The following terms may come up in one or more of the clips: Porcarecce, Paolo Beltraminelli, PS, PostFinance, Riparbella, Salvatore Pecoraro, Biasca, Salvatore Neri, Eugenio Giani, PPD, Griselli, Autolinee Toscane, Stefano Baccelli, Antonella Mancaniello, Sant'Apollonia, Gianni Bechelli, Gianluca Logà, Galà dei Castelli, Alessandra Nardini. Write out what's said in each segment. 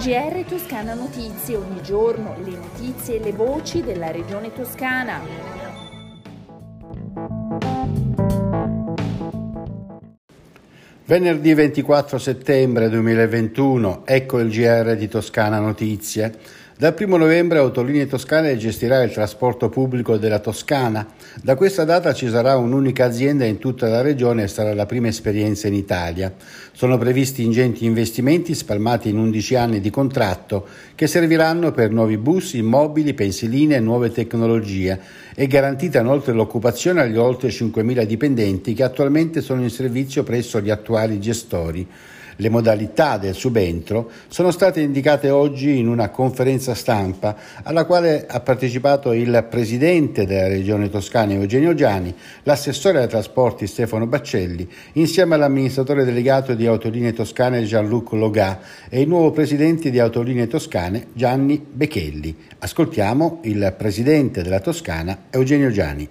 GR Toscana Notizie, ogni giorno le notizie e le voci della regione toscana. Venerdì 24 settembre 2021, ecco il GR di Toscana Notizie. Dal 1 novembre Autolinee Toscane gestirà il trasporto pubblico della Toscana. Da questa data ci sarà un'unica azienda in tutta la regione e sarà la prima esperienza in Italia. Sono previsti ingenti investimenti spalmati in 11 anni di contratto che serviranno per nuovi bus, immobili, pensiline e nuove tecnologie. È garantita inoltre l'occupazione agli oltre 5.000 dipendenti che attualmente sono in servizio presso gli attuali gestori. Le modalità del subentro sono state indicate oggi in una conferenza stampa alla quale ha partecipato il presidente della Regione Toscana Eugenio Giani, l'assessore ai trasporti Stefano Baccelli, insieme all'amministratore delegato di Autolinee Toscane Gianluca Logà e il nuovo presidente di Autolinee Toscane Gianni Bechelli. Ascoltiamo il presidente della Toscana Eugenio Giani.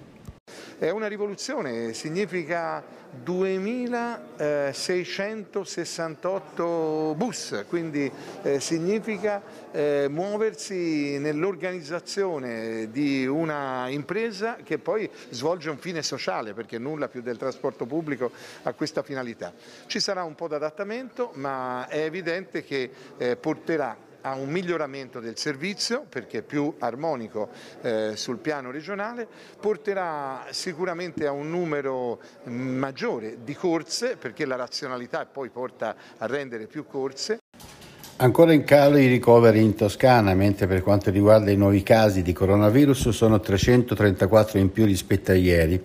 È una rivoluzione, significa 2.668 bus, quindi significa muoversi nell'organizzazione di una impresa che poi svolge un fine sociale, perché nulla più del trasporto pubblico ha questa finalità. Ci sarà un po' d'adattamento, ma è evidente che porterà a un miglioramento del servizio, perché è più armonico sul piano regionale, porterà sicuramente a un numero maggiore di corse, perché la razionalità poi porta a rendere più corse. Ancora in calo i ricoveri in Toscana, mentre per quanto riguarda i nuovi casi di coronavirus sono 334 in più rispetto a ieri.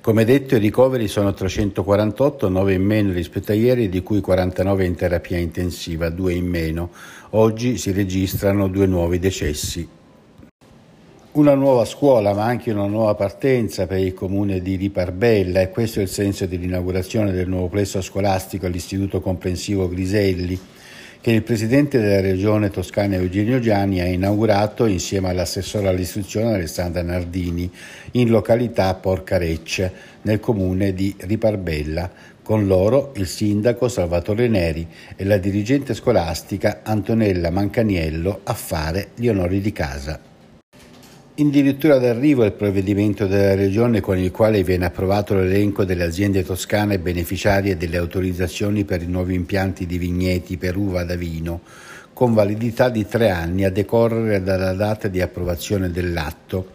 Come detto, i ricoveri sono 348, 9 in meno rispetto a ieri, di cui 49 in terapia intensiva, 2 in meno. Oggi si registrano 2 nuovi decessi. Una nuova scuola, ma anche una nuova partenza per il comune di Riparbella, e questo è il senso dell'inaugurazione del nuovo plesso scolastico all'Istituto Comprensivo Griselli, che il presidente della Regione Toscana Eugenio Giani ha inaugurato insieme all'assessore all'istruzione Alessandra Nardini in località Porcarecce, nel comune di Riparbella. Con loro il sindaco Salvatore Neri e la dirigente scolastica Antonella Mancaniello a fare gli onori di casa. Addirittura d'arrivo il provvedimento della Regione con il quale viene approvato l'elenco delle aziende toscane beneficiarie delle autorizzazioni per i nuovi impianti di vigneti per uva da vino, con validità di 3 anni a decorrere dalla data di approvazione dell'atto.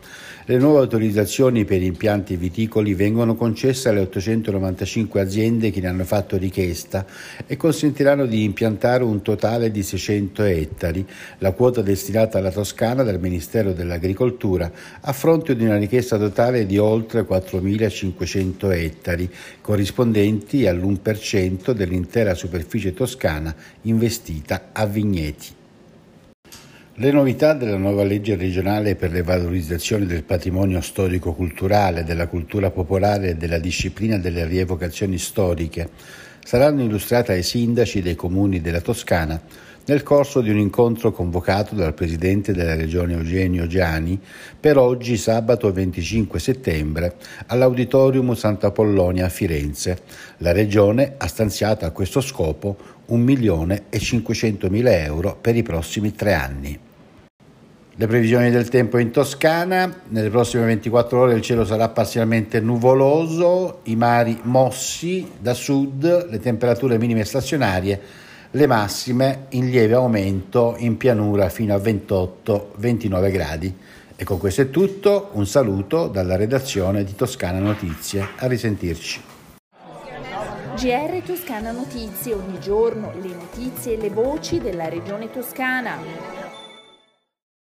Le nuove autorizzazioni per impianti viticoli vengono concesse alle 895 aziende che ne hanno fatto richiesta e consentiranno di impiantare un totale di 600 ettari, la quota destinata alla Toscana dal Ministero dell'Agricoltura, a fronte di una richiesta totale di oltre 4.500 ettari, corrispondenti all'1% dell'intera superficie toscana investita a vigneti. Le novità della nuova legge regionale per le valorizzazioni del patrimonio storico-culturale, della cultura popolare e della disciplina delle rievocazioni storiche saranno illustrate ai sindaci dei comuni della Toscana nel corso di un incontro convocato dal presidente della Regione Eugenio Giani per oggi sabato 25 settembre all'Auditorium Sant'Apollonia a Firenze. La Regione ha stanziato a questo scopo 1.500.000 euro per i prossimi 3 anni. Le previsioni del tempo in Toscana: nelle prossime 24 ore il cielo sarà parzialmente nuvoloso, i mari mossi da sud, le temperature minime stazionarie, le massime in lieve aumento in pianura fino a 28-29 gradi. E con questo è tutto, un saluto dalla redazione di Toscana Notizie, a risentirci. GR Toscana Notizie, ogni giorno le notizie e le voci della regione toscana.